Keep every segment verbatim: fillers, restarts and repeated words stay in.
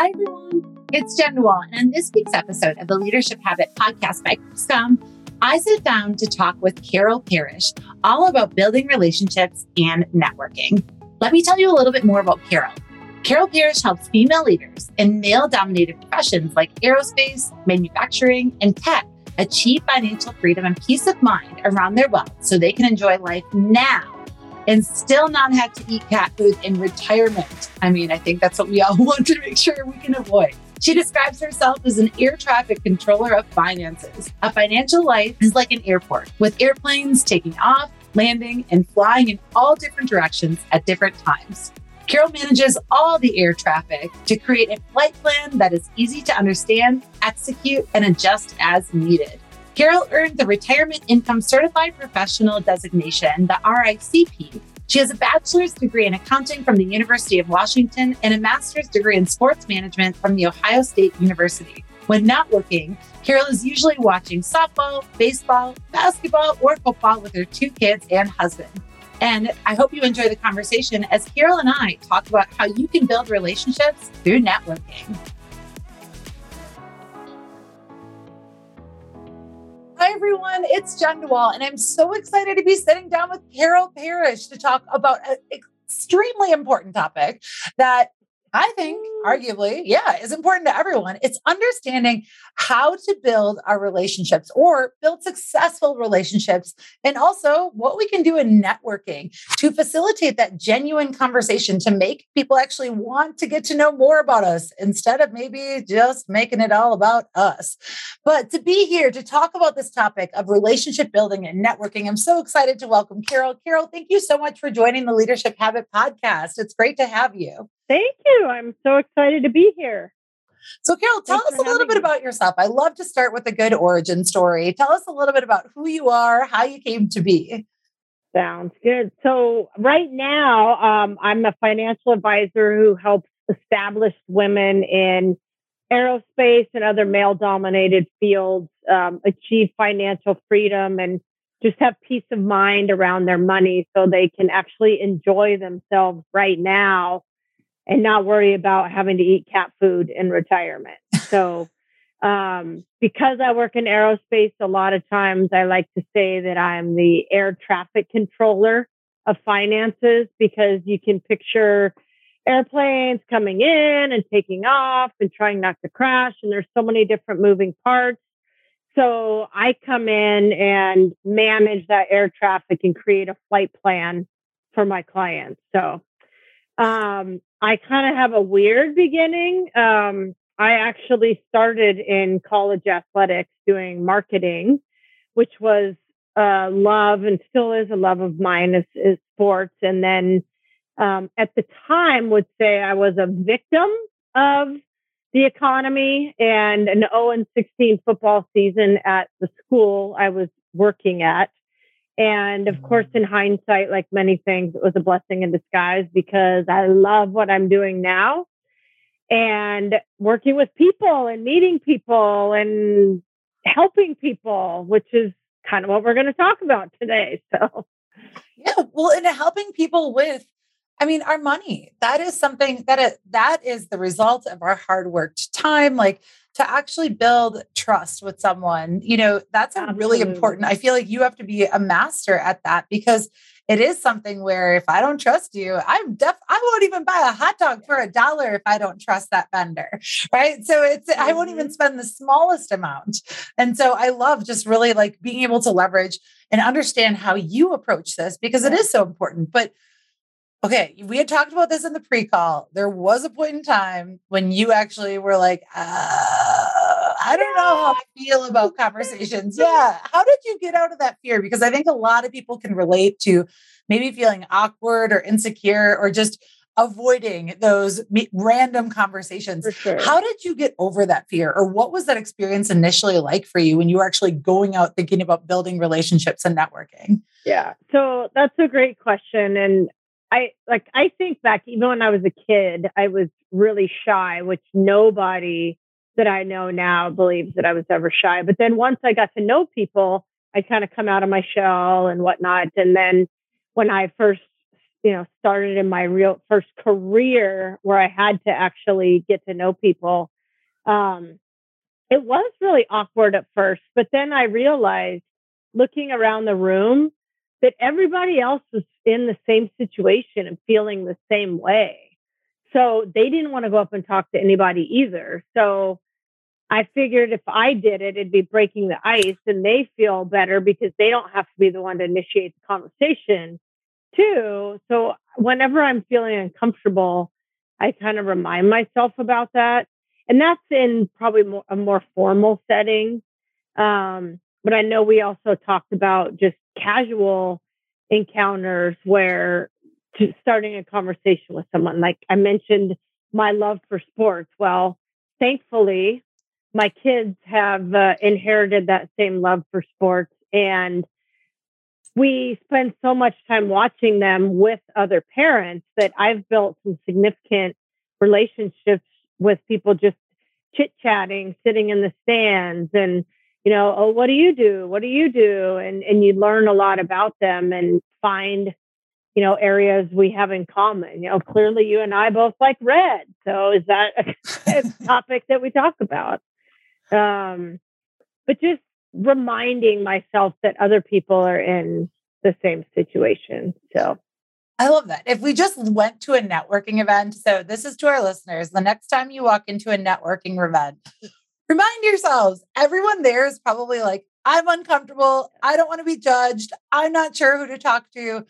Hi, everyone. It's Jen DeWall, and on this week's episode of the Leadership Habit Podcast by Crestcom, I sit down to talk with Carol Parrish all about building relationships and networking. Let me tell you a little bit more about Carol. Carol Parrish helps female leaders in male-dominated professions like aerospace, manufacturing, and tech achieve financial freedom and peace of mind around their wealth so they can enjoy life now and still not have to eat cat food in retirement. I mean, I think that's what we all want to make sure we can avoid. She describes herself as an air traffic controller of finances. A financial life is like an airport, with airplanes taking off, landing, and flying in all different directions at different times. Carol manages all the air traffic to create a flight plan that is easy to understand, execute, and adjust as needed. Carol earned the Retirement Income Certified Professional designation, the R I C P. She has a bachelor's degree in accounting from the University of Washington and a master's degree in sports management from The Ohio State University. When not working, Carol is usually watching softball, baseball, basketball, or football with her two kids and husband. And I hope you enjoy the conversation as Carol and I talk about how you can build relationships through networking. Hi, everyone. It's Jen DeWall, and I'm so excited to be sitting down with Carol Parrish to talk about an extremely important topic that I think, arguably, yeah, is important to everyone. It's understanding how to build our relationships or build successful relationships, and also what we can do in networking to facilitate that genuine conversation to make people actually want to get to know more about us instead of maybe just making it all about us. But to be here to talk about this topic of relationship building and networking, I'm so excited to welcome Carol. Carol, thank you so much for joining the Leadership Habit Podcast. It's great to have you. Thank you. I'm so excited to be here. So, Carol, tell Thanks us a little bit me. about yourself. I love to start with a good origin story. Tell us a little bit about who you are, how you came to be. Sounds good. So right now, um, I'm a financial advisor who helps established women in aerospace and other male-dominated fields um, achieve financial freedom and just have peace of mind around their money so they can actually enjoy themselves right now and not worry about having to eat cat food in retirement. So um, because I work in aerospace, a lot of times I like to say that I'm the air traffic controller of finances, because you can picture airplanes coming in and taking off and trying not to crash. And there's so many different moving parts. So I come in and manage that air traffic and create a flight plan for my clients. So um, I kind of have a weird beginning. Um, I actually started in college athletics doing marketing, which was a love and still is a love of mine, is, is sports. And then um, at the time would say I was a victim of the economy and an oh and sixteen football season at the school I was working at. And of course, in hindsight, like many things, it was a blessing in disguise because I love what I'm doing now and working with people and meeting people and helping people, which is kind of what we're going to talk about today. So, yeah, well, and helping people with, I mean, our money, that is something that it, that is the result of our hard worked time. Like, to actually build trust with someone, you know, that's a really important. I feel like you have to be a master at that, because it is something where if I don't trust you, I'm def. I won't even buy a hot dog for a dollar if I don't trust that vendor, right? So it's mm-hmm. I won't even spend the smallest amount. And so I love just really like being able to leverage and understand how you approach this, because it is so important. But okay, we had talked about this in the pre-call. There was a point in time when you actually were like, uh, I don't know how I feel about conversations. Yeah. How did you get out of that fear? Because I think a lot of people can relate to maybe feeling awkward or insecure or just avoiding those random conversations. For sure. How did you get over that fear? Or what was that experience initially like for you when you were actually going out thinking about building relationships and networking? Yeah. So that's a great question. And I like, I think back, even when I was a kid, I was really shy, which nobody that I know now believes that I was ever shy. But then once I got to know people, I kind of come out of my shell and whatnot. And then when I first you know, started in my real first career where I had to actually get to know people. Um, it was really awkward at first, but then I realized looking around the room that everybody else was in the same situation and feeling the same way. So they didn't want to go up and talk to anybody either. So I figured if I did it, it'd be breaking the ice and they feel better because they don't have to be the one to initiate the conversation too. So whenever I'm feeling uncomfortable, I kind of remind myself about that. And that's in probably more, a more formal setting. Um, but I know we also talked about just casual encounters where to starting a conversation with someone. Like I mentioned my love for sports. Well, thankfully, my kids have uh, inherited that same love for sports. And we spend so much time watching them with other parents that I've built some significant relationships with people just chit-chatting, sitting in the stands and, you know, oh, what do you do? What do you do? And, and you learn a lot about them and find, you know, areas we have in common. You know, clearly you and I both like red. So is that a topic that we talk about? Um, but just reminding myself that other people are in the same situation. So I love that. If we just went to a networking event, so this is to our listeners, the next time you walk into a networking event, remind yourselves, everyone there is probably like, I'm uncomfortable. I don't want to be judged. I'm not sure who to talk to.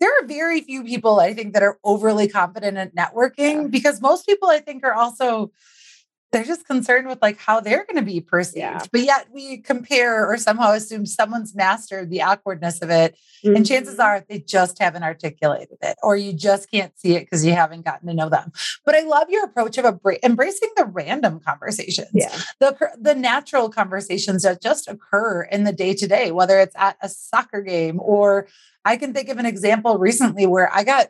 There are very few people, I think, that are overly confident at networking yeah. because most people, I think, are also, they're just concerned with like how they're going to be perceived. Yeah. But yet we compare or somehow assume someone's mastered the awkwardness of it. Mm-hmm. And chances are they just haven't articulated it or you just can't see it because you haven't gotten to know them. But I love your approach of abra- embracing the random conversations, yeah. the, the natural conversations that just occur in the day-to-day, whether it's at a soccer game or I can think of an example recently where I got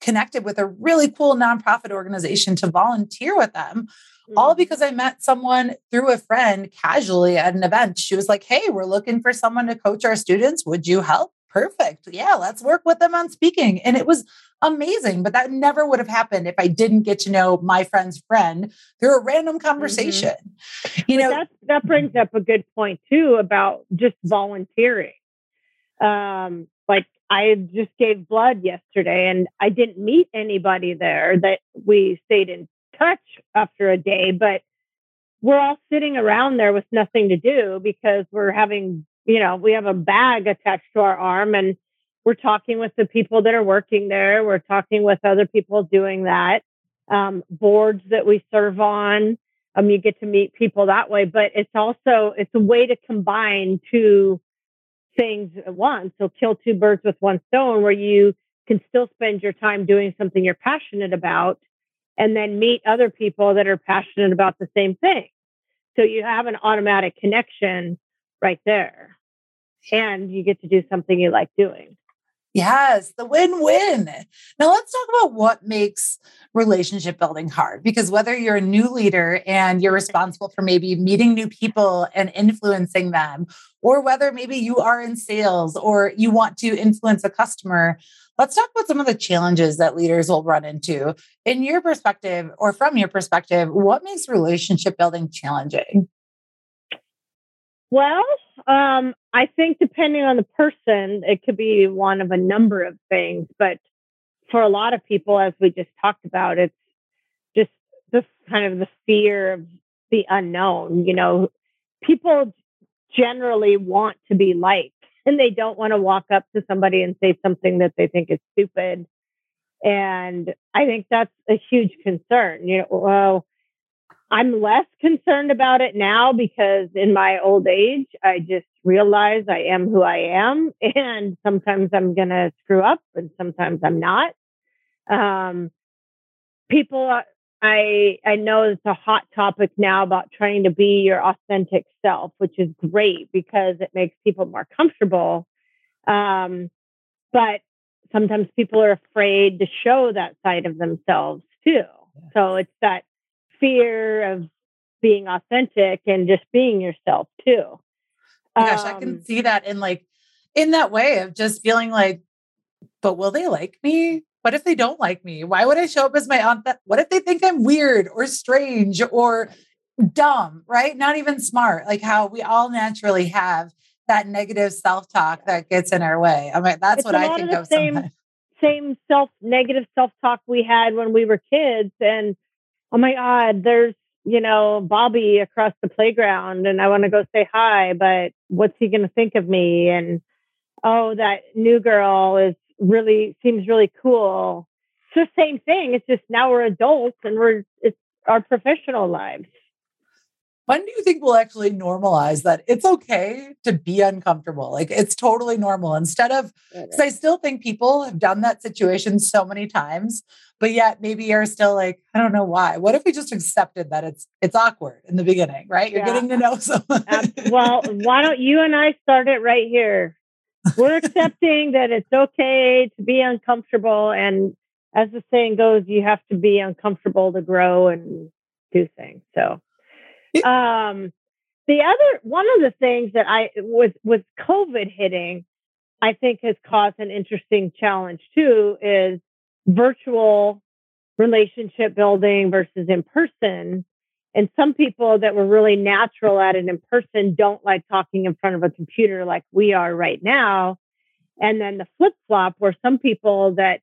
connected with a really cool nonprofit organization to volunteer with them, all because I met someone through a friend casually at an event. She was like, hey, we're looking for someone to coach our students. Would you help? Perfect. Yeah, let's work with them on speaking. And it was amazing, but that never would have happened if I didn't get to know my friend's friend through a random conversation. Mm-hmm. You know, that, that brings up a good point too about just volunteering. Um, like I just gave blood yesterday and I didn't meet anybody there that we stayed in touch after a day, but we're all sitting around there with nothing to do because we're having, you know, we have a bag attached to our arm and we're talking with the people that are working there. We're talking with other people doing that, um, boards that we serve on. Um, you get to meet people that way, but it's also, it's a way to combine two things at once. So kill two birds with one stone where you can still spend your time doing something you're passionate about and then meet other people that are passionate about the same thing. So you have an automatic connection right there. And you get to do something you like doing. Yes, the win-win. Now let's talk about what makes relationship building hard, because whether you're a new leader and you're responsible for maybe meeting new people and influencing them, or whether maybe you are in sales or you want to influence a customer, let's talk about some of the challenges that leaders will run into. In your perspective, or from your perspective, what makes relationship building challenging? Well, um, I think depending on the person, it could be one of a number of things. But for a lot of people, as we just talked about, it's just this kind of the fear of the unknown. You know, people generally want to be liked and they don't want to walk up to somebody and say something that they think is stupid. And I think that's a huge concern. You know, well, I'm less concerned about it now because in my old age, I just realize I am who I am. And sometimes I'm going to screw up and sometimes I'm not. Um, people, I I know it's a hot topic now about trying to be your authentic self, which is great because it makes people more comfortable. Um, but sometimes people are afraid to show that side of themselves too. So it's that fear of being authentic and just being yourself too. Um, Gosh, I can see that in like, in that way of just feeling like, but will they like me? what if they don't like me? Why would I show up as my aunt? What if they think I'm weird or strange or dumb, right? Not even smart, like how we all naturally have that negative self-talk that gets in our way. I mean, that's it's what I think of, of same, sometimes. Same self negative self-talk we had when we were kids. And oh my God, there's, you know, Bobby across the playground and I want to go say hi, but what's he going to think of me? And oh, that new girl is really, seems really cool. It's the same thing. It's just now we're adults and we're, it's our professional lives. When do you think we'll actually normalize that it's okay to be uncomfortable? Like it's totally normal instead of, because I still think people have done that situation so many times, but yet maybe you're still like, I don't know why. What if we just accepted that it's, it's awkward in the beginning, right? You're yeah. getting to know someone. um, well, why don't you and I start it right here? We're accepting that it's okay to be uncomfortable. And as the saying goes, you have to be uncomfortable to grow and do things. So. Um, the other, one of the things that I, with, with COVID hitting, I think has caused an interesting challenge too, is virtual relationship building versus in-person. And some people that were really natural at it in person don't like talking in front of a computer like we are right now. And then the flip flop where some people that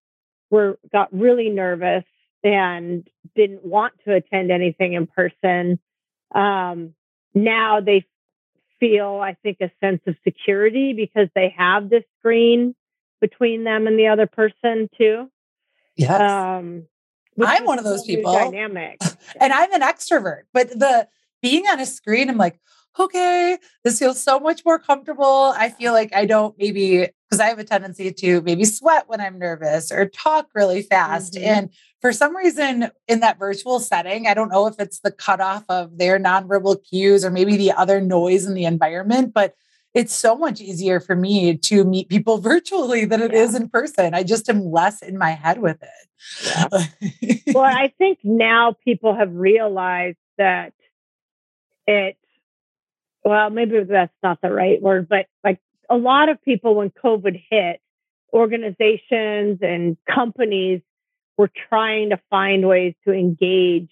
were, got really nervous and didn't want to attend anything in person. Um, now they feel, I think, a sense of security because they have this screen between them and the other person too. Yes. Um, I'm one of those people. Dynamic. And I'm an extrovert, but the being on a screen, I'm like, okay, this feels so much more comfortable. I feel like I don't maybe, because I have a tendency to maybe sweat when I'm nervous or talk really fast. Mm-hmm. And for some reason in that virtual setting, I don't know if it's the cutoff of their nonverbal cues or maybe the other noise in the environment, but it's so much easier for me to meet people virtually than it yeah. is in person. I just am less in my head with it. Yeah. Well, I think now people have realized that it, well, maybe that's not the right word, but like a lot of people, when COVID hit, organizations and companies were trying to find ways to engage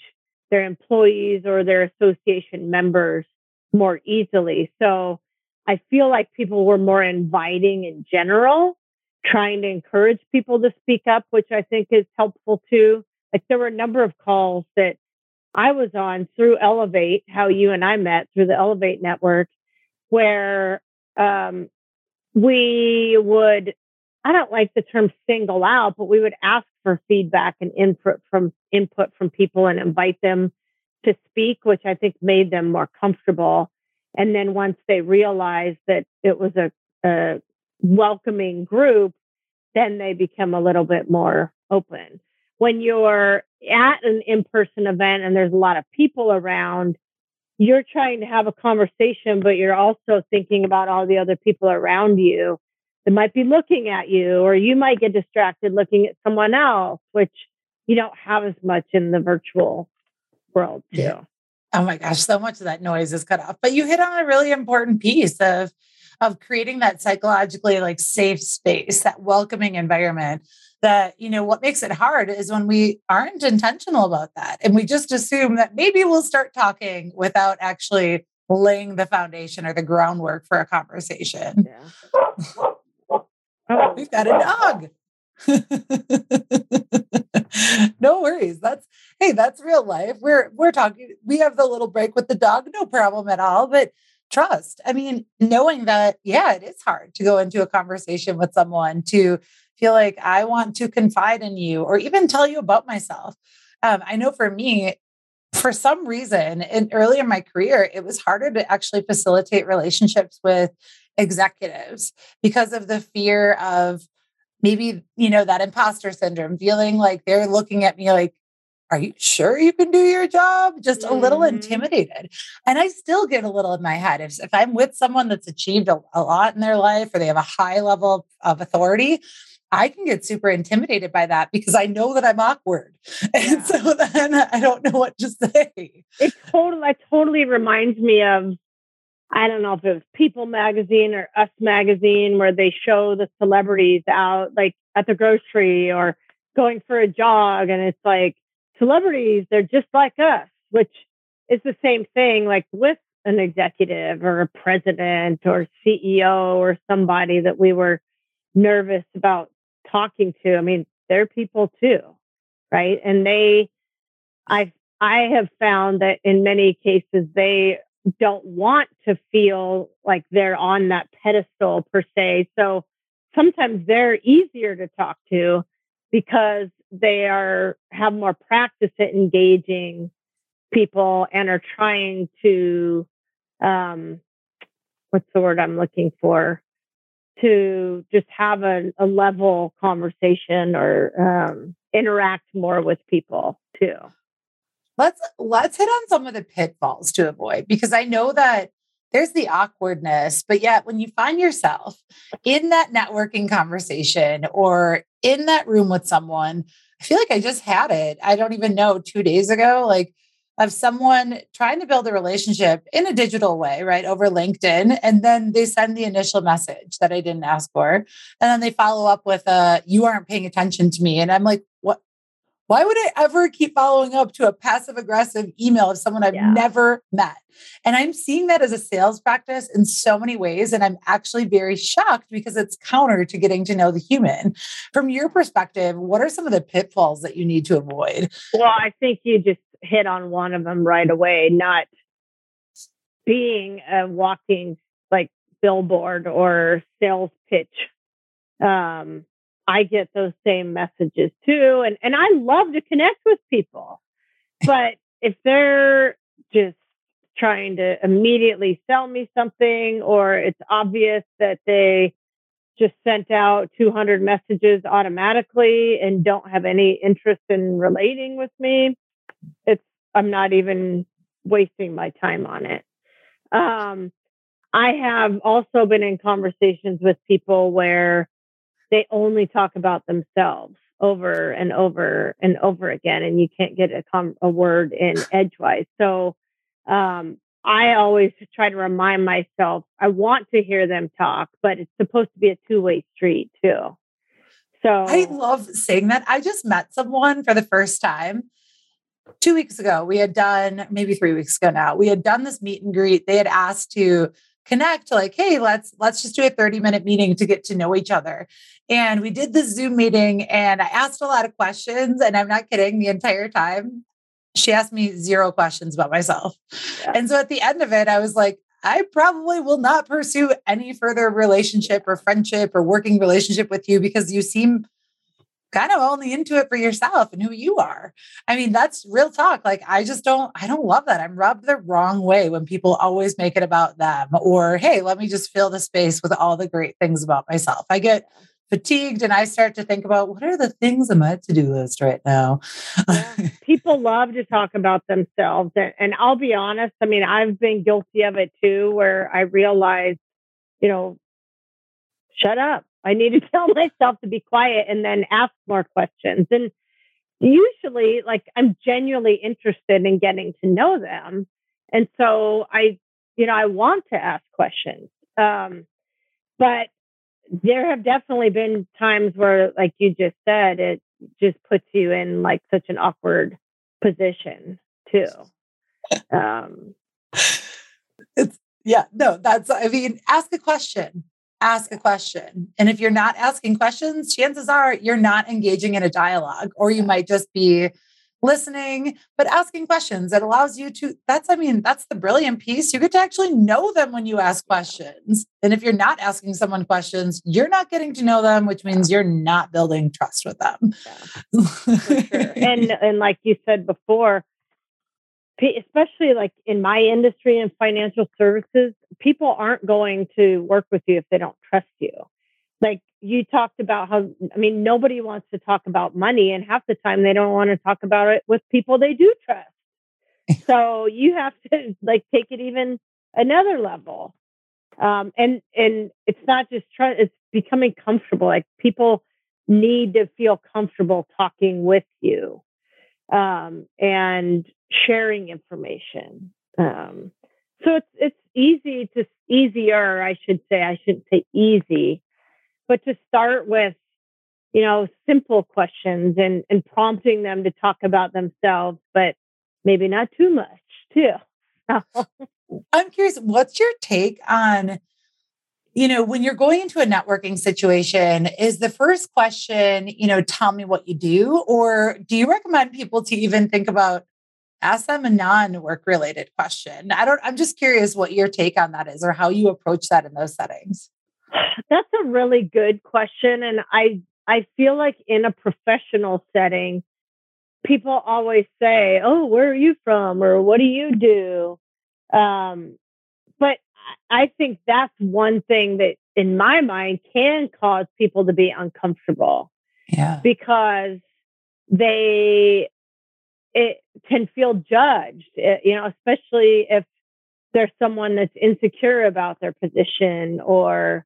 their employees or their association members more easily. So I feel like people were more inviting in general, trying to encourage people to speak up, which I think is helpful too. Like there were a number of calls that I was on through Elevate, how you and I met through the Elevate network, where um, we would, I don't like the term single out, but we would ask for feedback and input from input from people and invite them to speak, which I think made them more comfortable. And then once they realized that it was a, a welcoming group, then they become a little bit more open. When you're at an in-person event and there's a lot of people around, you're trying to have a conversation, but you're also thinking about all the other people around you that might be looking at you, or you might get distracted looking at someone else, which you don't have as much in the virtual world too. Yeah. Oh my gosh, so much of that noise is cut off. But you hit on a really important piece of, of creating that psychologically like safe space, that welcoming environment. That, you know, what makes it hard is when we aren't intentional about that. And we just assume that maybe we'll start talking without actually laying the foundation or the groundwork for a conversation. Yeah. Oh, we've got a dog. No worries. That's, hey, that's real life. We're, we're talking, we have the little break with the dog, no problem at all, but trust. I mean, knowing that, yeah, it is hard to go into a conversation with someone to feel like I want to confide in you or even tell you about myself. Um, I know for me, for some reason, in early in my career, it was harder to actually facilitate relationships with executives because of the fear of maybe, you know, that imposter syndrome, feeling like they're looking at me like, are you sure you can do your job? Just a little intimidated. And I still get a little in my head. If, if I'm with someone that's achieved a, a lot in their life or they have a high level of authority, I can get super intimidated by that because I know that I'm awkward. And yeah. so then I don't know what to say. It totally, it totally reminds me of, I don't know if it was People magazine or Us magazine, where they show the celebrities out like at the grocery or going for a jog. And it's like celebrities, they're just like us, which is the same thing like with an executive or a president or C E O or somebody that we were nervous about talking to. I mean, they're people too, right? And they, I, I have found that in many cases, they don't want to feel like they're on that pedestal per se. So sometimes they're easier to talk to because they are have more practice at engaging people and are trying to, um, what's the word I'm looking for? To just have a, a level conversation or um, interact more with people too. Let's let's hit on some of the pitfalls to avoid, because I know that there's the awkwardness, but yet when you find yourself in that networking conversation or in that room with someone, I feel like I just had it. I don't even know, two days ago, like of someone trying to build a relationship in a digital way, right? Over LinkedIn. And then they send the initial message that I didn't ask for. And then they follow up with, a, you aren't paying attention to me. And I'm like, what? Why would I ever keep following up to a passive aggressive email of someone I've yeah. never met? And I'm seeing that as a sales practice in so many ways. And I'm actually very shocked because it's counter to getting to know the human. From your perspective, what are some of the pitfalls that you need to avoid? Well, I think you just hit on one of them right away, not being a walking like billboard or sales pitch. Um, I get those same messages too. And, and I love to connect with people, but if they're just trying to immediately sell me something, or it's obvious that they just sent out two hundred messages automatically and don't have any interest in relating with me, it's, I'm not even wasting my time on it. Um, I have also been in conversations with people where they only talk about themselves over and over and over again, and you can't get a, com- a word in edgewise. So um, I always try to remind myself, I want to hear them talk, but it's supposed to be a two-way street too. So I love saying that. I just met someone for the first time two weeks ago. We had done, maybe three weeks ago now, we had done this meet and greet. They had asked to connect, like, hey, let's, let's just do a thirty minute meeting to get to know each other. And we did the Zoom meeting and I asked a lot of questions, and I'm not kidding, the entire time she asked me zero questions about myself. Yeah. And so at the end of it, I was like, I probably will not pursue any further relationship or friendship or working relationship with you, because you seem kind of only into it for yourself and who you are. I mean, that's real talk. Like, I just don't, I don't love that. I'm rubbed the wrong way when people always make it about them, or, hey, let me just fill the space with all the great things about myself. I get fatigued and I start to think about, what are the things on my to-do list right now? Yeah. People love to talk about themselves. And, and I'll be honest. I mean, I've been guilty of it too, where I realized, you know, shut up. I need to tell myself to be quiet and then ask more questions. And usually, like, I'm genuinely interested in getting to know them. And so I, you know, I want to ask questions. Um, but there have definitely been times where, like you just said, it just puts you in like such an awkward position too. Um, it's, yeah, no, that's, I mean, ask a question. Ask a question. And if you're not asking questions, chances are you're not engaging in a dialogue, or you might just be listening, but asking questions that allows you to, that's, I mean, that's the brilliant piece. You get to actually know them when you ask questions. And if you're not asking someone questions, you're not getting to know them, which means you're not building trust with them. Yeah, for sure. And, and like you said before, especially like in my industry and financial services, people aren't going to work with you if they don't trust you. Like you talked about how, I mean, nobody wants to talk about money, and half the time they don't want to talk about it with people they do trust. So you have to like take it even another level. Um, and, and it's not just trust, it's becoming comfortable. Like people need to feel comfortable talking with you. Um, and sharing information. Um, so it's it's easy to easier, I should say, I shouldn't say easy, but to start with you know, simple questions and, and prompting them to talk about themselves, but maybe not too much too. I'm curious, what's your take on, you know, when you're going into a networking situation, is the first question, you know, tell me what you do, or do you recommend people to even think about, ask them a non-work related question? I don't, I'm just curious what your take on that is or how you approach that in those settings. That's a really good question. And I, I feel like in a professional setting, people always say, oh, where are you from? Or what do you do? Um, but I think that's one thing that in my mind can cause people to be uncomfortable. Yeah. Because they it can feel judged, you know, especially if there's someone that's insecure about their position or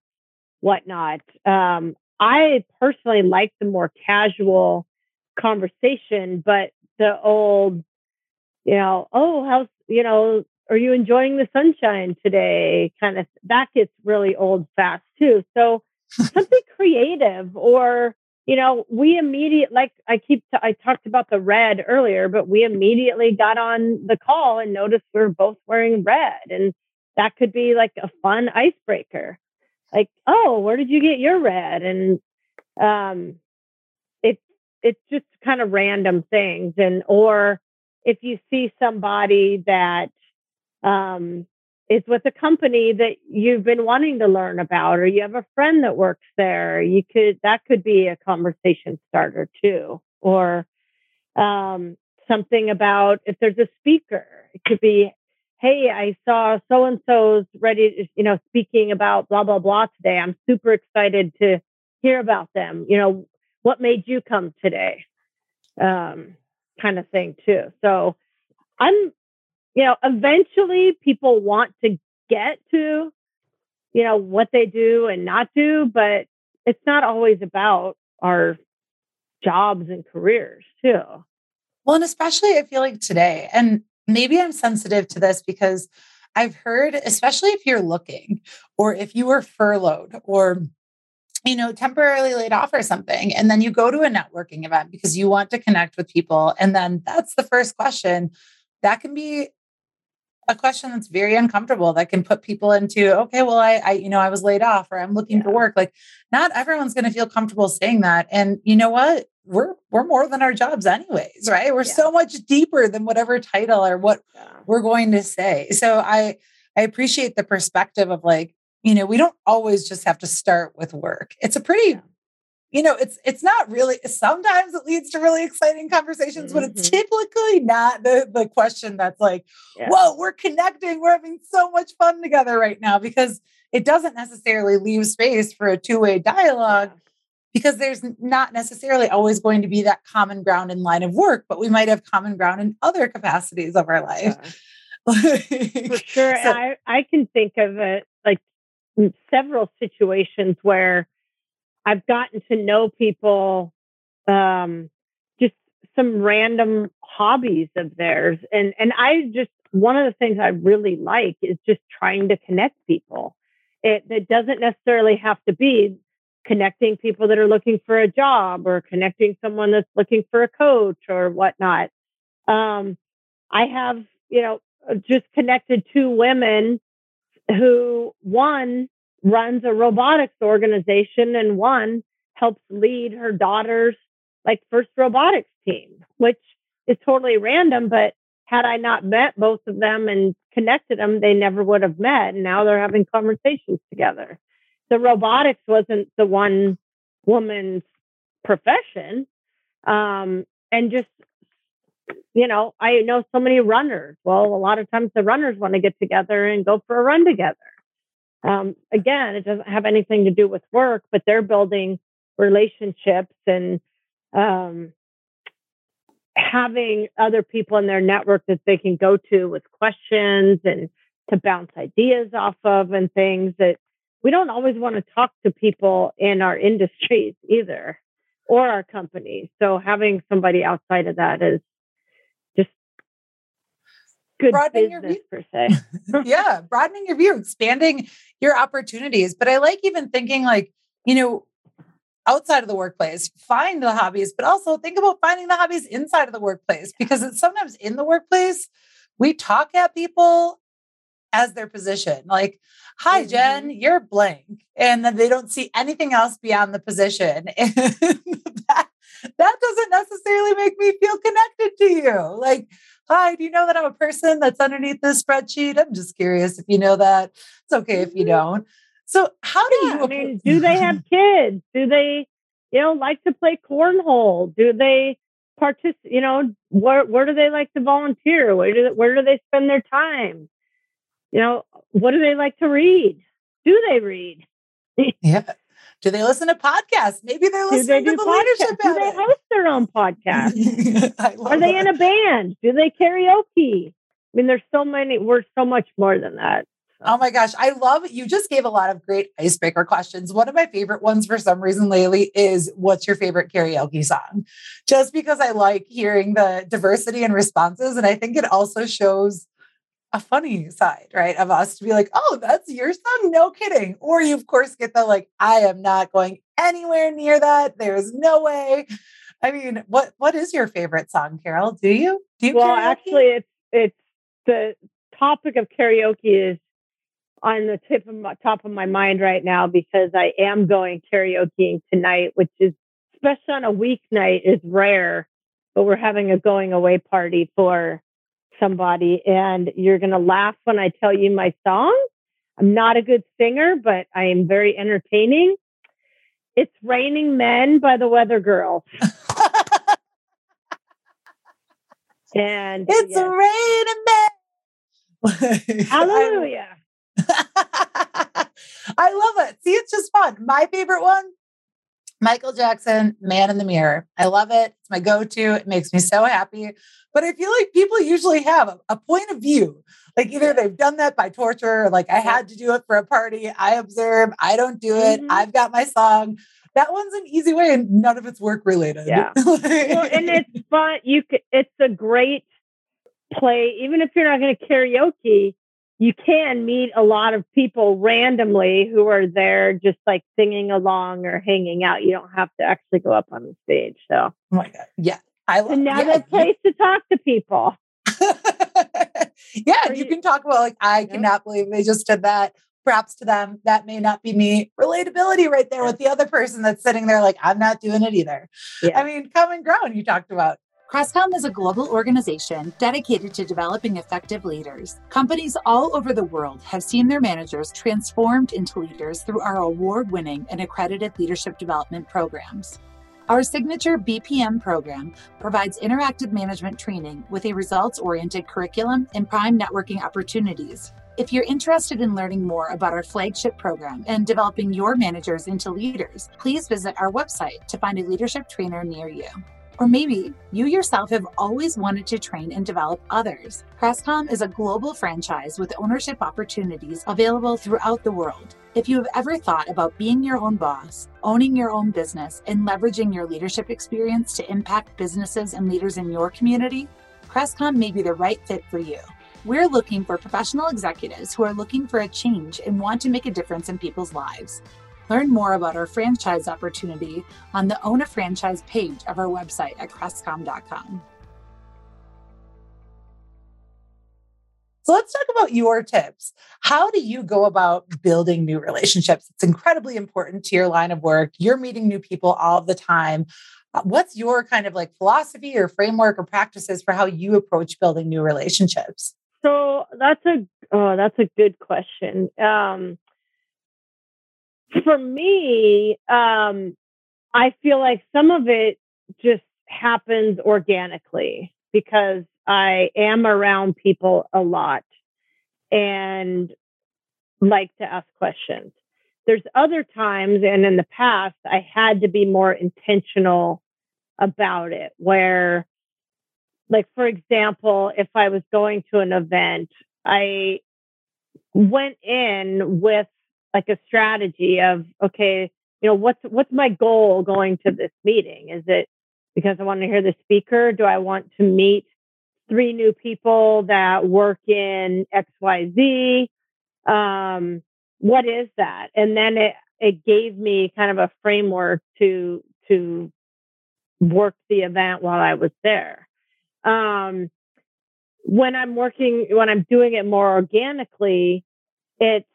whatnot. Um, I personally like the more casual conversation, but the old, you know, oh, how's, you know, are you enjoying the sunshine today? Kind of, that gets really old fast too. So something creative, or, you know, we immediate, like I keep, t- I talked about the red earlier, but we immediately got on the call and noticed we were both wearing red. And that could be like a fun icebreaker. Like, oh, where did you get your red? And, um, it's, it's just kind of random things. And, or if you see somebody that, Um, is with a company that you've been wanting to learn about, or you have a friend that works there, you could, that could be a conversation starter too, or um, something about if there's a speaker, it could be, hey, I saw so-and-so's ready, you know, speaking about blah, blah, blah today. I'm super excited to hear about them. You know, what made you come today? Um, kind of thing too. So I'm, you know, eventually people want to get to, you know, what they do and not do, but it's not always about our jobs and careers too. Well, and especially I feel like today, and maybe I'm sensitive to this because I've heard, especially if you're looking, or if you were furloughed or, you know, temporarily laid off or something, and then you go to a networking event because you want to connect with people. And then that's the first question. That can be a question that's very uncomfortable, that can put people into, okay, well, I, I, you know, I was laid off, or I'm looking yeah. for work. Like, not everyone's going to feel comfortable saying that. And you know what? We're, we're more than our jobs anyways, right? We're yeah. so much deeper than whatever title or what yeah. we're going to say. So I, I appreciate the perspective of, like, you know, we don't always just have to start with work. It's a pretty, yeah. you know, it's, it's not really, sometimes it leads to really exciting conversations, mm-hmm. but it's typically not the, the question that's like, yeah. whoa, we're connecting. We're having so much fun together right now, because it doesn't necessarily leave space for a two-way dialogue yeah. because there's not necessarily always going to be that common ground in line of work, but we might have common ground in other capacities of our life. Yeah. For sure. So, I, I can think of it like several situations where I've gotten to know people, um, just some random hobbies of theirs. And, and I just, one of the things I really like is just trying to connect people. It, it doesn't necessarily have to be connecting people that are looking for a job, or connecting someone that's looking for a coach or whatnot. Um, I have, you know, just connected two women who, one runs a robotics organization and one helps lead her daughter's like first robotics team, which is totally random. But had I not met both of them and connected them, they never would have met. And now they're having conversations together. The robotics wasn't the one woman's profession. Um, and just, you know, I know so many runners. Well, a lot of times the runners want to get together and go for a run together. Um, again, it doesn't have anything to do with work, but they're building relationships and um, having other people in their network that they can go to with questions and to bounce ideas off of, and things that we don't always want to talk to people in our industries either, or our companies. So having somebody outside of that is good broadening business, your view. Per se. Yeah. Broadening your view, expanding your opportunities. But I like even thinking, like, you know, outside of the workplace, find the hobbies, but also think about finding the hobbies inside of the workplace, because it's sometimes in the workplace, we talk at people as their position. Like, hi, mm-hmm. Jen, you're blank. And then they don't see anything else beyond the position. And that, that doesn't necessarily make me feel connected to you. Like, hi, do you know that I'm a person that's underneath this spreadsheet? I'm just curious if you know that. It's okay if you don't. So how do yeah, you, I mean, do they have kids? Do they, you know, like to play cornhole? Do they participate? You know, where, where do they like to volunteer? Where do they, where do they spend their time? You know, what do they like to read? Do they read? Yeah. Do they listen to podcasts? Maybe they're listening they to the podcasts? Leadership. Do they host their own podcast? Are they that. in a band? Do they karaoke? I mean, there's so many, we're so much more than that. So. Oh my gosh. I love, you just gave a lot of great icebreaker questions. One of my favorite ones for some reason lately is, what's your favorite karaoke song? Just because I like hearing the diversity in responses. And I think it also shows a funny side, right, of us to be like, oh, that's your song? No kidding. Or you, of course, get the like, I am not going anywhere near that. There's no way. I mean, what what is your favorite song, Carol? Do you? Do you well, karaoke? Actually, it's it's the topic of karaoke is on the tip of my, top of my mind right now, because I am going karaokeing tonight, which is, especially on a weeknight, is rare. But we're having a going away party for somebody, and you're going to laugh when I tell you my song. I'm not a good singer, but I am very entertaining. It's Raining Men by the Weather Girls. And it's yes. raining men. Hallelujah. I love it. See, it's just fun. My favorite one, Michael Jackson, Man in the Mirror. I love it. It's my go-to. It makes me so happy. But I feel like people usually have a, a point of view. Like either they've done that by torture, or like I had to do it for a party. I observe. I don't do it. Mm-hmm. I've got my song. That one's an easy way, and none of it's work related. Yeah, like... well, and it's fun. You can, it's a great play. Even if you're not going to karaoke, you can meet a lot of people randomly who are there just like singing along or hanging out. You don't have to actually go up on the stage. So, oh my God. Yeah. I love, and now yeah. that place to talk to people. yeah. You, you can talk about like, I yeah. cannot believe they just did that. Props to them. That may not be me. Relatability right there yeah. with the other person that's sitting there like, I'm not doing it either. Yeah. I mean, common ground you talked about. Crestcom is a global organization dedicated to developing effective leaders. Companies all over the world have seen their managers transformed into leaders through our award-winning and accredited leadership development programs. Our signature B P M program provides interactive management training with a results-oriented curriculum and prime networking opportunities. If you're interested in learning more about our flagship program and developing your managers into leaders, please visit our website to find a leadership trainer near you. Or maybe you yourself have always wanted to train and develop others. Crestcom is a global franchise with ownership opportunities available throughout the world. If you have ever thought about being your own boss, owning your own business, and leveraging your leadership experience to impact businesses and leaders in your community, Crestcom may be the right fit for you. We're looking for professional executives who are looking for a change and want to make a difference in people's lives. Learn more about our franchise opportunity on the Own a Franchise page of our website at crestcom dot com. So let's talk about your tips. How do you go about building new relationships? It's incredibly important to your line of work. You're meeting new people all the time. What's your kind of like philosophy or framework or practices for how you approach building new relationships? So that's a, oh, that's a good question. Um, For me, um, I feel like some of it just happens organically because I am around people a lot and like to ask questions. There's other times, and in the past, I had to be more intentional about it, where, like, for example, if I was going to an event, I went in with like a strategy of, okay, you know, what's, what's my goal going to this meeting? Is it because I want to hear the speaker? Do I want to meet three new people that work in X Y Z? Um, what is that? And then it, it gave me kind of a framework to to work the event while I was there. Um, when I'm working, when I'm doing it more organically, it's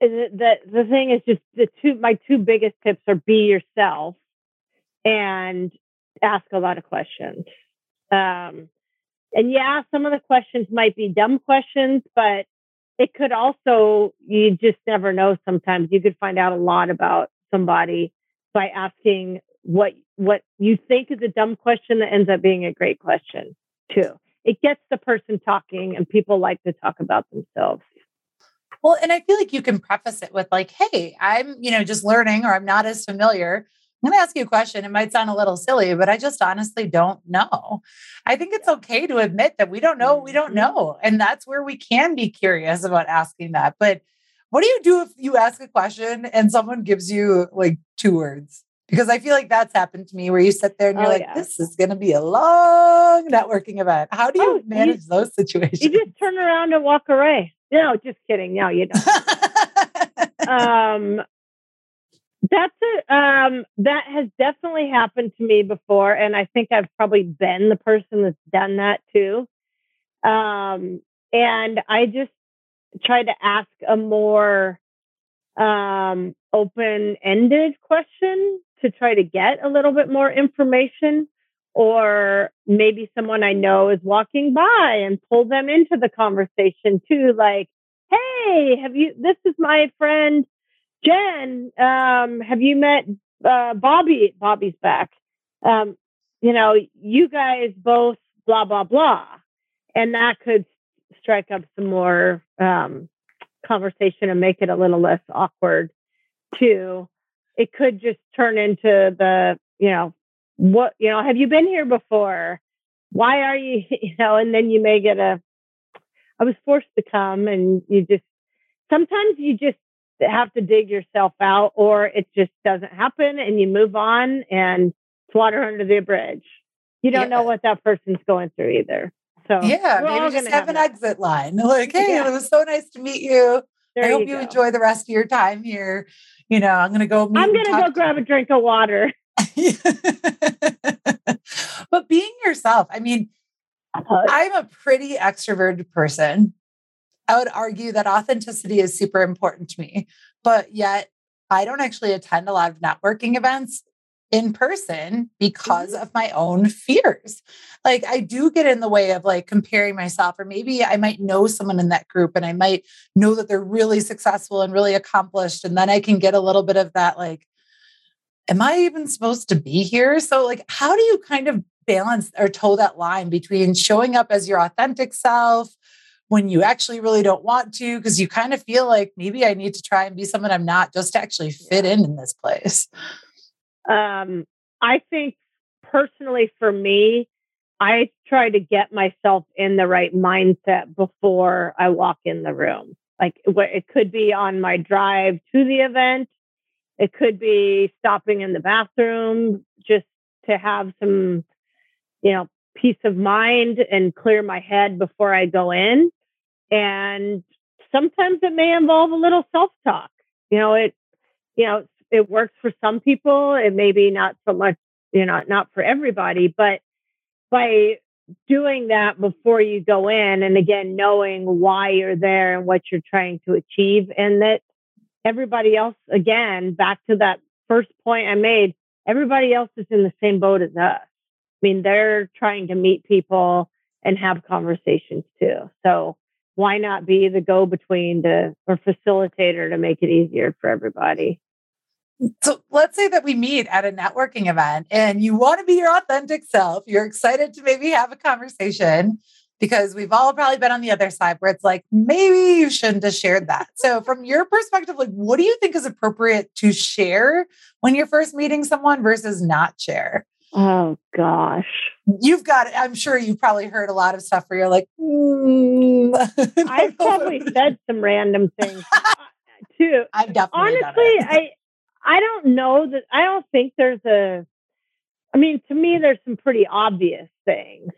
the the thing is just the two. My two biggest tips are be yourself and ask a lot of questions. Um, and yeah, some of the questions might be dumb questions, but it could also, you just never know. Sometimes you could find out a lot about somebody by asking what, what you think is a dumb question that ends up being a great question too. It gets the person talking, and people like to talk about themselves. Well, and I feel like you can preface it with like, hey, I'm, you know, just learning, or I'm not as familiar. I'm going to ask you a question. It might sound a little silly, but I just honestly don't know. I think it's okay to admit that we don't know, we don't know. And that's where we can be curious about asking that. But what do you do if you ask a question and someone gives you like two words? Because I feel like that's happened to me, where you sit there and you're oh, like, yeah. this is going to be a long networking event. How do you oh, manage you, those situations? You just turn around and walk away. No, just kidding. No, you don't. um, That's a, um, that has definitely happened to me before. And I think I've probably been the person that's done that too. Um, and I just try to ask a more um, open-ended question to try to get a little bit more information, or maybe someone I know is walking by and pull them into the conversation too. Like, hey, have you, this is my friend, Jen, um, have you met uh, Bobby? Bobby's back. Um, you know, you guys both blah, blah, blah. And that could strike up some more um, conversation and make it a little less awkward too. It could just turn into the, you know, what, you know, have you been here before? Why are you, you know, and then you may get a, I was forced to come, and you just, sometimes you just have to dig yourself out, or it just doesn't happen and you move on and it's water under the bridge. You don't yeah. know what that person's going through either. So yeah, maybe just have, have an that. exit line. Like, hey, yeah. it was so nice to meet you. There I hope you, you enjoy the rest of your time here. You know, I'm going to go. I'm going to go grab you. a drink of water. But being yourself, I mean, I'm a pretty extroverted person. I would argue that authenticity is super important to me, but yet I don't actually attend a lot of networking events in person because of my own fears. Like, I do get in the way of like comparing myself, or maybe I might know someone in that group and I might know that they're really successful and really accomplished. And then I can get a little bit of that, like, am I even supposed to be here? So like, how do you kind of balance or toe that line between showing up as your authentic self when you actually really don't want to, because you kind of feel like maybe I need to try and be someone I'm not just to actually fit in in this place? Um, I think personally for me, I try to get myself in the right mindset before I walk in the room. Like, it could be on my drive to the event. It could be stopping in the bathroom just to have some, you know, peace of mind and clear my head before I go in. And sometimes it may involve a little self-talk. You know, it, you know, it works for some people. It may be not so much, you know, not for everybody, but by doing that before you go in, and again, knowing why you're there and what you're trying to achieve, and that everybody else, again, back to that first point I made, everybody else is in the same boat as us. I mean, they're trying to meet people and have conversations too. So why not be the go-between to, or facilitator to make it easier for everybody? So let's say that we meet at a networking event and you want to be your authentic self. You're excited to maybe have a conversation, because we've all probably been on the other side where it's like, maybe you shouldn't have shared that. So from your perspective, like, what do you think is appropriate to share when you're first meeting someone versus not share? Oh gosh. You've got it. I'm sure you've probably heard a lot of stuff where you're like, mm, I've probably said some random things too. I've definitely Honestly, done it. I, I don't know that, I don't think there's a, I mean, to me, there's some pretty obvious things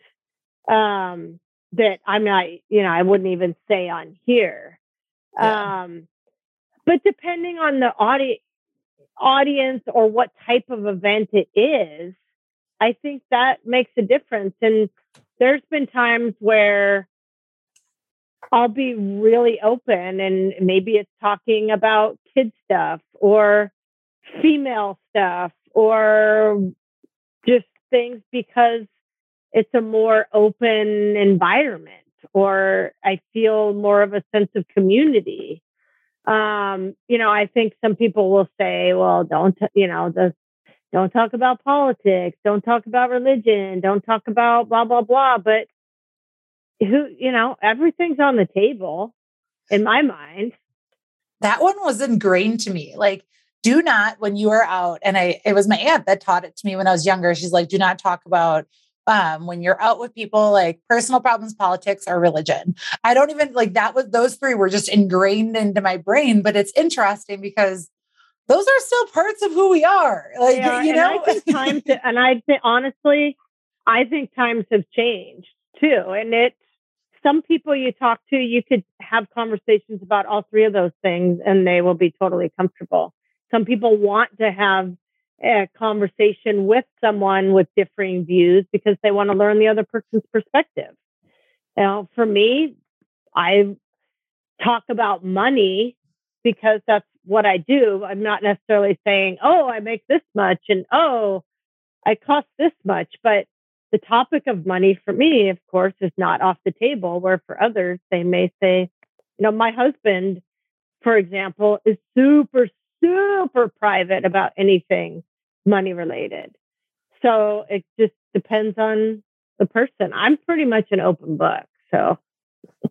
um, that I'm not, you know, I wouldn't even say on here. Yeah. Um, But depending on the audi- audience or what type of event it is, I think that makes a difference. And there's been times where I'll be really open, and maybe it's talking about kid stuff or female stuff or just things because it's a more open environment, or I feel more of a sense of community. Um, you know, I think some people will say, well, don't, t- you know, the, don't talk about politics, don't talk about religion, don't talk about blah, blah, blah. But who, you know, everything's on the table in my mind. That one was ingrained to me. Like, do not, when you are out, and I, it was my aunt that taught it to me when I was younger. She's like, do not talk about, um, when you're out with people, like personal problems, politics, or religion. I don't even like that was, those three were just ingrained into my brain, but it's interesting because those are still parts of who we are. Like, yeah, you know, I think times, and I think honestly, I think times have changed too. And it, some people you talk to, you could have conversations about all three of those things and they will be totally comfortable. Some people want to have a conversation with someone with differing views because they want to learn the other person's perspective. Now, for me, I talk about money because that's what I do. I'm not necessarily saying, oh, I make this much and oh, I cost this much. But the topic of money for me, of course, is not off the table, where for others, they may say, you know, my husband, for example, is super, super private about anything money related. So it just depends on the person. I'm pretty much an open book. So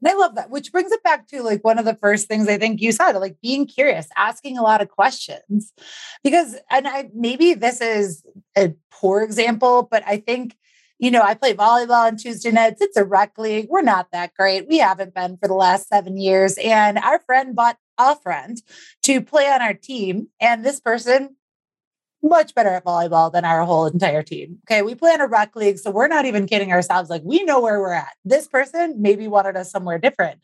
I love that, which brings it back to like one of the first things I think you said, like being curious, asking a lot of questions. Because, and I, maybe this is a poor example, but I think, you know, I play volleyball on Tuesday nights. It's a rec league. We're not that great. We haven't been for the last seven years. And our friend bought a friend to play on our team. And this person, much better at volleyball than our whole entire team. Okay. We play in a rec league. So we're not even kidding ourselves. Like, we know where we're at. This person maybe wanted us somewhere different.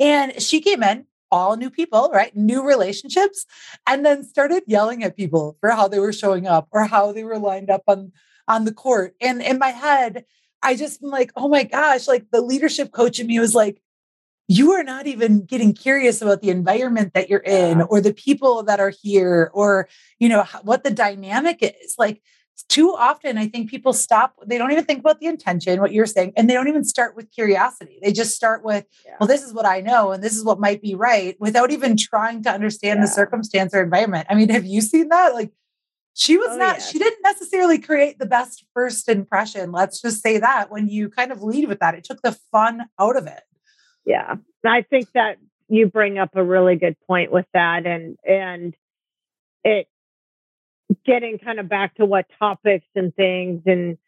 And she came in, all new people, right? New relationships, and then started yelling at people for how they were showing up or how they were lined up on on the court. And in my head, I just am like, oh my gosh, like the leadership coach in me was like, you are not even getting curious about the environment that you're in or the people that are here or, you know, what the dynamic is. Like, too often, I think people stop. They don't even think about the intention, what you're saying, and they don't even start with curiosity. They just start with, yeah. well, this is what I know, and this is what might be right, without even trying to understand yeah. the circumstance or environment. I mean, have you seen that? Like, She was oh, not, yes. she didn't necessarily create the best first impression. Let's just say that when you kind of lead with that, it took the fun out of it. Yeah. I think that you bring up a really good point with that. And, and it getting kind of back to what topics and things. And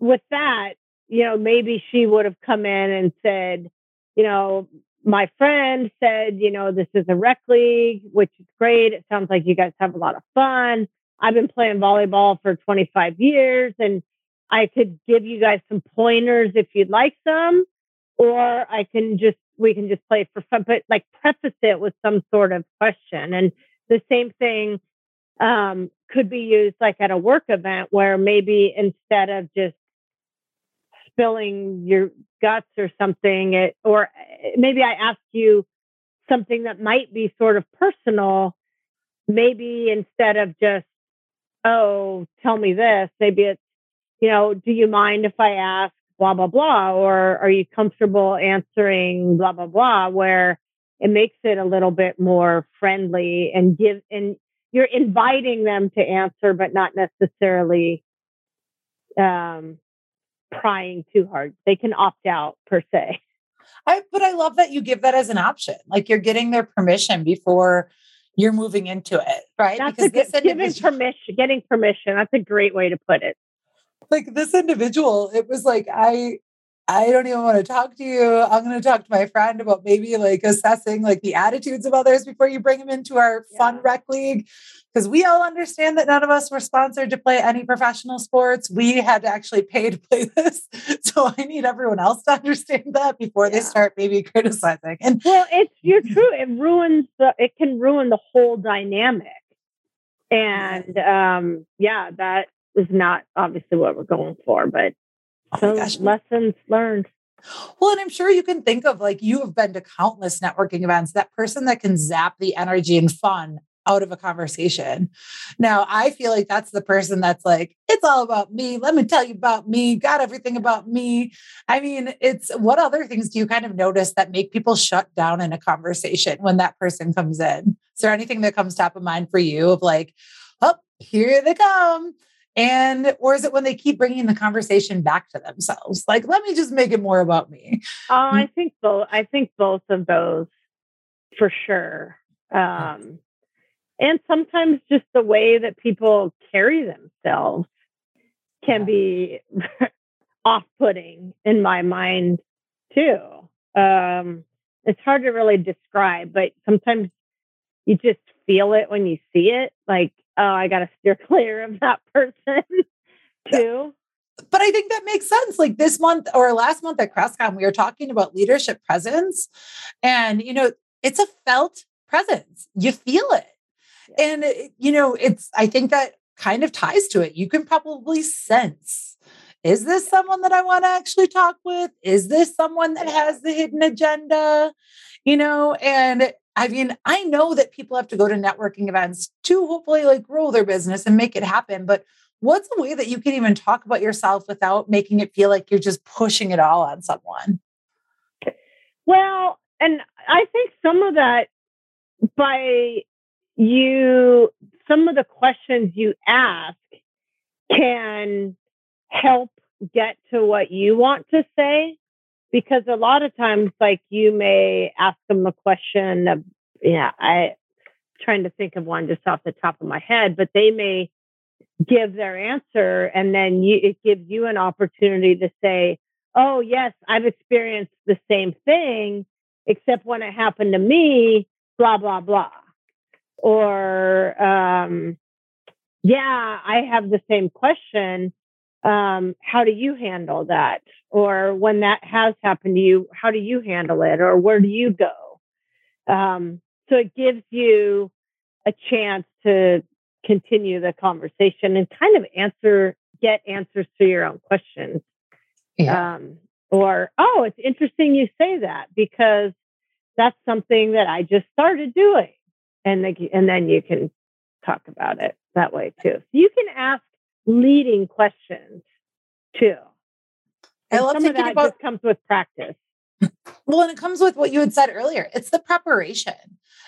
with that, you know, maybe she would have come in and said, you know, my friend said, you know, this is a rec league, which is great. It sounds like you guys have a lot of fun. I've been playing volleyball for twenty-five years, and I could give you guys some pointers if you'd like them, or I can just, we can just play for fun, but like preface it with some sort of question. And the same thing um, could be used like at a work event, where maybe instead of just spilling your guts or something, it, or maybe I ask you something that might be sort of personal. Maybe instead of just, oh, tell me this, maybe it's, you know, do you mind if I ask blah, blah, blah, or are you comfortable answering blah, blah, blah, where it makes it a little bit more friendly and give, and you're inviting them to answer, but not necessarily um, prying too hard. They can opt out per se. I, but I love that you give that as an option. Like, you're getting their permission before you're moving into it, right? That's because a good, this giving permission, getting permission. That's a great way to put it. Like, this individual, it was like, I, I don't even want to talk to you. I'm going to talk to my friend about maybe like assessing like the attitudes of others before you bring them into our yeah. fun rec league. Because we all understand that none of us were sponsored to play any professional sports. We had to actually pay to play this. So I need everyone else to understand that before yeah. they start maybe criticizing. And well, it's you're true. It ruins the, it can ruin the whole dynamic. And um, yeah, that is not obviously what we're going for, but so oh lessons learned. Well, and I'm sure you can think of like you have been to countless networking events, that person that can zap the energy and fun out of a conversation. Now, I feel like that's the person that's like, it's all about me. Let me tell you about me. Got everything about me. I mean, it's what other things do you kind of notice that make people shut down in a conversation when that person comes in? Is there anything that comes top of mind for you of like, oh, here they come? And, or is it when they keep bringing the conversation back to themselves? Like, let me just make it more about me. Oh, uh, I think both, I think both of those for sure. Um, and sometimes just the way that people carry themselves can be off-putting in my mind too. Um, it's hard to really describe, but sometimes you just feel it when you see it. Like, oh, I got to steer clear of that person too. But I think that makes sense. Like this month or last month at Crestcom, we were talking about leadership presence and, you know, it's a felt presence. You feel it. Yeah. And, it, you know, it's, I think that kind of ties to it. You can probably sense, is this someone that I want to actually talk with? Is this someone that has the hidden agenda? You know, and I mean, I know that people have to go to networking events to hopefully like grow their business and make it happen. But what's a way that you can even talk about yourself without making it feel like you're just pushing it all on someone? Well, and I think some of that by you, some of the questions you ask can help get to what you want to say. Because a lot of times, like you may ask them a question of, yeah, I'm trying to think of one just off the top of my head, but they may give their answer and then you, it gives you an opportunity to say, oh, yes, I've experienced the same thing, except when it happened to me, blah, blah, blah. Or, um, yeah, I have the same question. Um, how do you handle that? Or when that has happened to you, how do you handle it? Or where do you go? Um, so it gives you a chance to continue the conversation and kind of answer, get answers to your own questions. Yeah. Um, or, oh, it's interesting you say that because that's something that I just started doing. And, the, and then you can talk about it that way too. So you can ask leading questions too. And I love some thinking of that about just comes with practice. Well, and it comes with what you had said earlier. It's the preparation.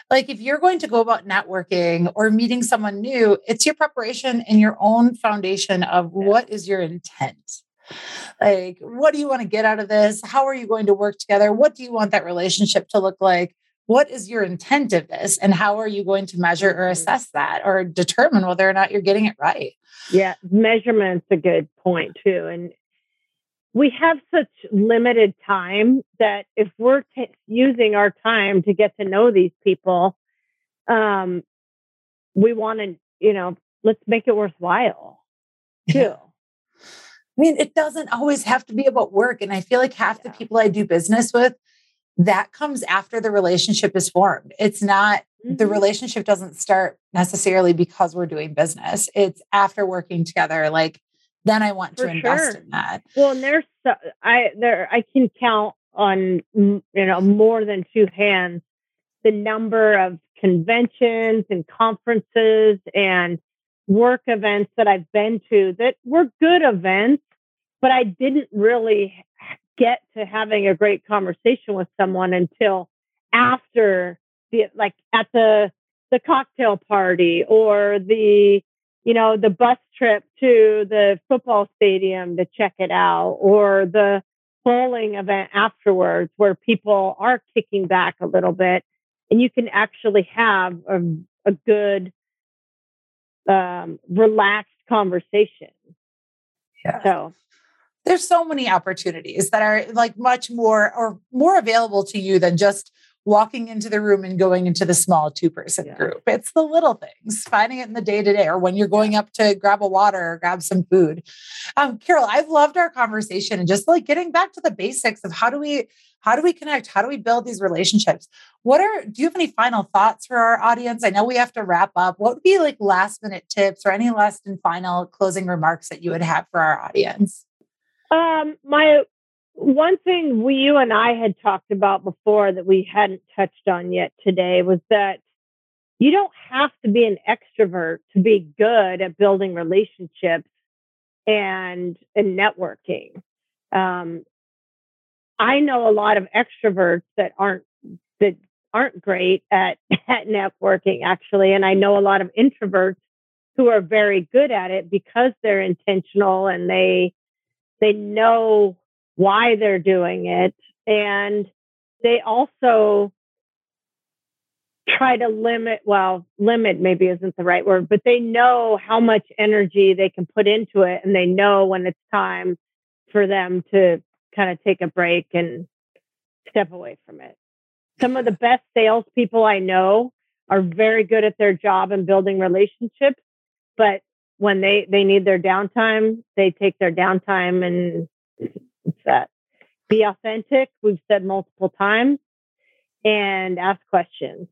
Like if you're going to go about networking or meeting someone new, it's your preparation and your own foundation of what is your intent. Like, what do you want to get out of this? How are you going to work together? What do you want that relationship to look like? What is your intent of this? And how are you going to measure or assess that or determine whether or not you're getting it right? Yeah. Measurement's a good point too. And we have such limited time that if we're t- using our time to get to know these people, um, we want to, you know, let's make it worthwhile too. Yeah. I mean, it doesn't always have to be about work. And I feel like half yeah. the people I do business with, that comes after the relationship is formed. It's not, mm-hmm. the relationship doesn't start necessarily because we're doing business. It's after working together. Like, then I want For to invest sure. in that. Well, and there's, so, I, there, I can count on, you know, more than two hands, the number of conventions and conferences and work events that I've been to that were good events, but I didn't really get to having a great conversation with someone until after the, like at the, the cocktail party or the, you know, the bus trip to the football stadium to check it out or the bowling event afterwards where people are kicking back a little bit and you can actually have a, a good, um, relaxed conversation. Yeah. So there's so many opportunities that are like much more or more available to you than just walking into the room and going into the small two-person yeah. group. It's the little things, finding it in the day-to-day or when you're going up to grab a water or grab some food. Um, Carol, I've loved our conversation and just like getting back to the basics of how do we, how do we connect? How do we build these relationships? What are, do you have any final thoughts for our audience? I know we have to wrap up. What would be like last minute tips or any last and final closing remarks that you would have for our audience? Um, my, One thing we, you and I had talked about before that we hadn't touched on yet today was that you don't have to be an extrovert to be good at building relationships and, and networking. Um, I know a lot of extroverts that aren't that aren't great at, at networking, actually. And I know a lot of introverts who are very good at it because they're intentional and they they know why they're doing it. And they also try to limit, well, limit maybe isn't the right word, but they know how much energy they can put into it. And they know when it's time for them to kind of take a break and step away from it. Some of the best salespeople I know are very good at their job and building relationships, but when they, they need their downtime, they take their downtime and that. Be authentic, we've said multiple times, and ask questions.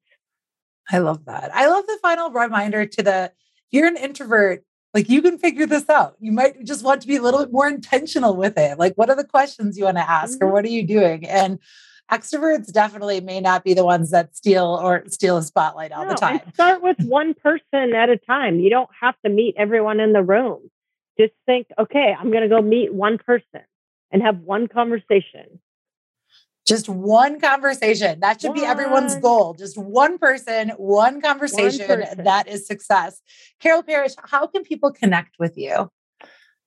I love that. I love the final reminder to the, if you're an introvert, like you can figure this out. You might just want to be a little bit more intentional with it. Like, what are the questions you want to ask or what are you doing? And extroverts definitely may not be the ones that steal or steal a spotlight all no, the time. Start with one person at a time. You don't have to meet everyone in the room. Just think, okay, I'm going to go meet one person and have one conversation. Just one conversation. That should one. be everyone's goal. Just one person, one conversation. One person. That is success. Carol Parrish, how can people connect with you?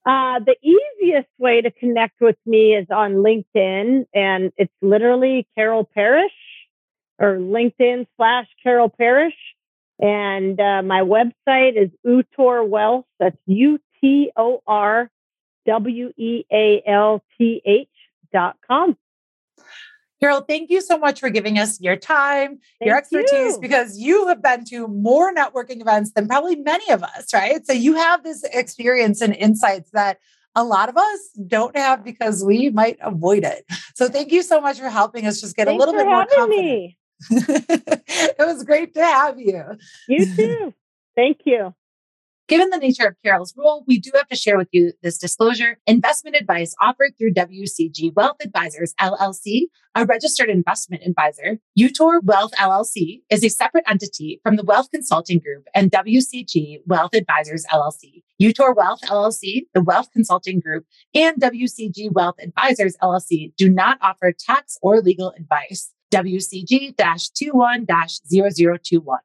Uh, the easiest way to connect with me is on LinkedIn. And it's literally Carol Parrish or LinkedIn slash Carol Parrish. And uh, my website is U T O R Wealth. That's U T O R W E A L T H dot com. Carol, thank you so much for giving us your time, thank your expertise, you. because you have been to more networking events than probably many of us, right? So you have this experience and insights that a lot of us don't have because we might avoid it. So thank you so much for helping us just get Thanks a little bit more confident. It was great to have you. You too. Thank you. Given the nature of Carol's role, we do have to share with you this disclosure. Investment advice offered through W C G Wealth Advisors, L L C, a registered investment advisor. U T O R Wealth, L L C is a separate entity from the Wealth Consulting Group and W C G Wealth Advisors, L L C. U T O R Wealth, L L C, the Wealth Consulting Group, and W C G Wealth Advisors, L L C do not offer tax or legal advice. W C G twenty-one dash zero zero twenty-one.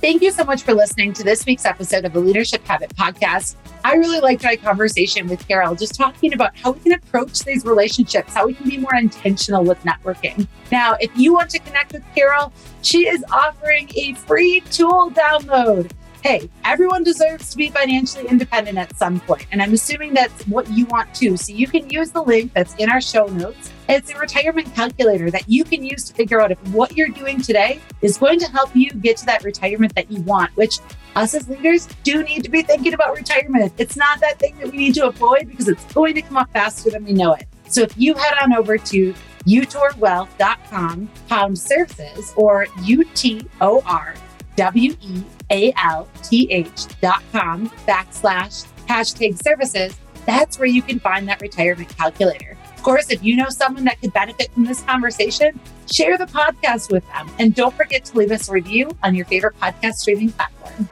Thank you so much for listening to this week's episode of the Leadership Habit Podcast. I really liked my conversation with Carol, just talking about how we can approach these relationships, how we can be more intentional with networking. Now, if you want to connect with Carol, she is offering a free tool download. Hey, everyone deserves to be financially independent at some point, and I'm assuming that's what you want too. So you can use the link that's in our show notes. It's a retirement calculator that you can use to figure out if what you're doing today is going to help you get to that retirement that you want, which us as leaders do need to be thinking about retirement. It's not that thing that we need to avoid because it's going to come up faster than we know it. So if you head on over to U T O R wealth dot com pound services or U T O R W E A L T H dot com backslash hashtag services, that's where you can find that retirement calculator. Of course, if you know someone that could benefit from this conversation, share the podcast with them. And don't forget to leave us a review on your favorite podcast streaming platform.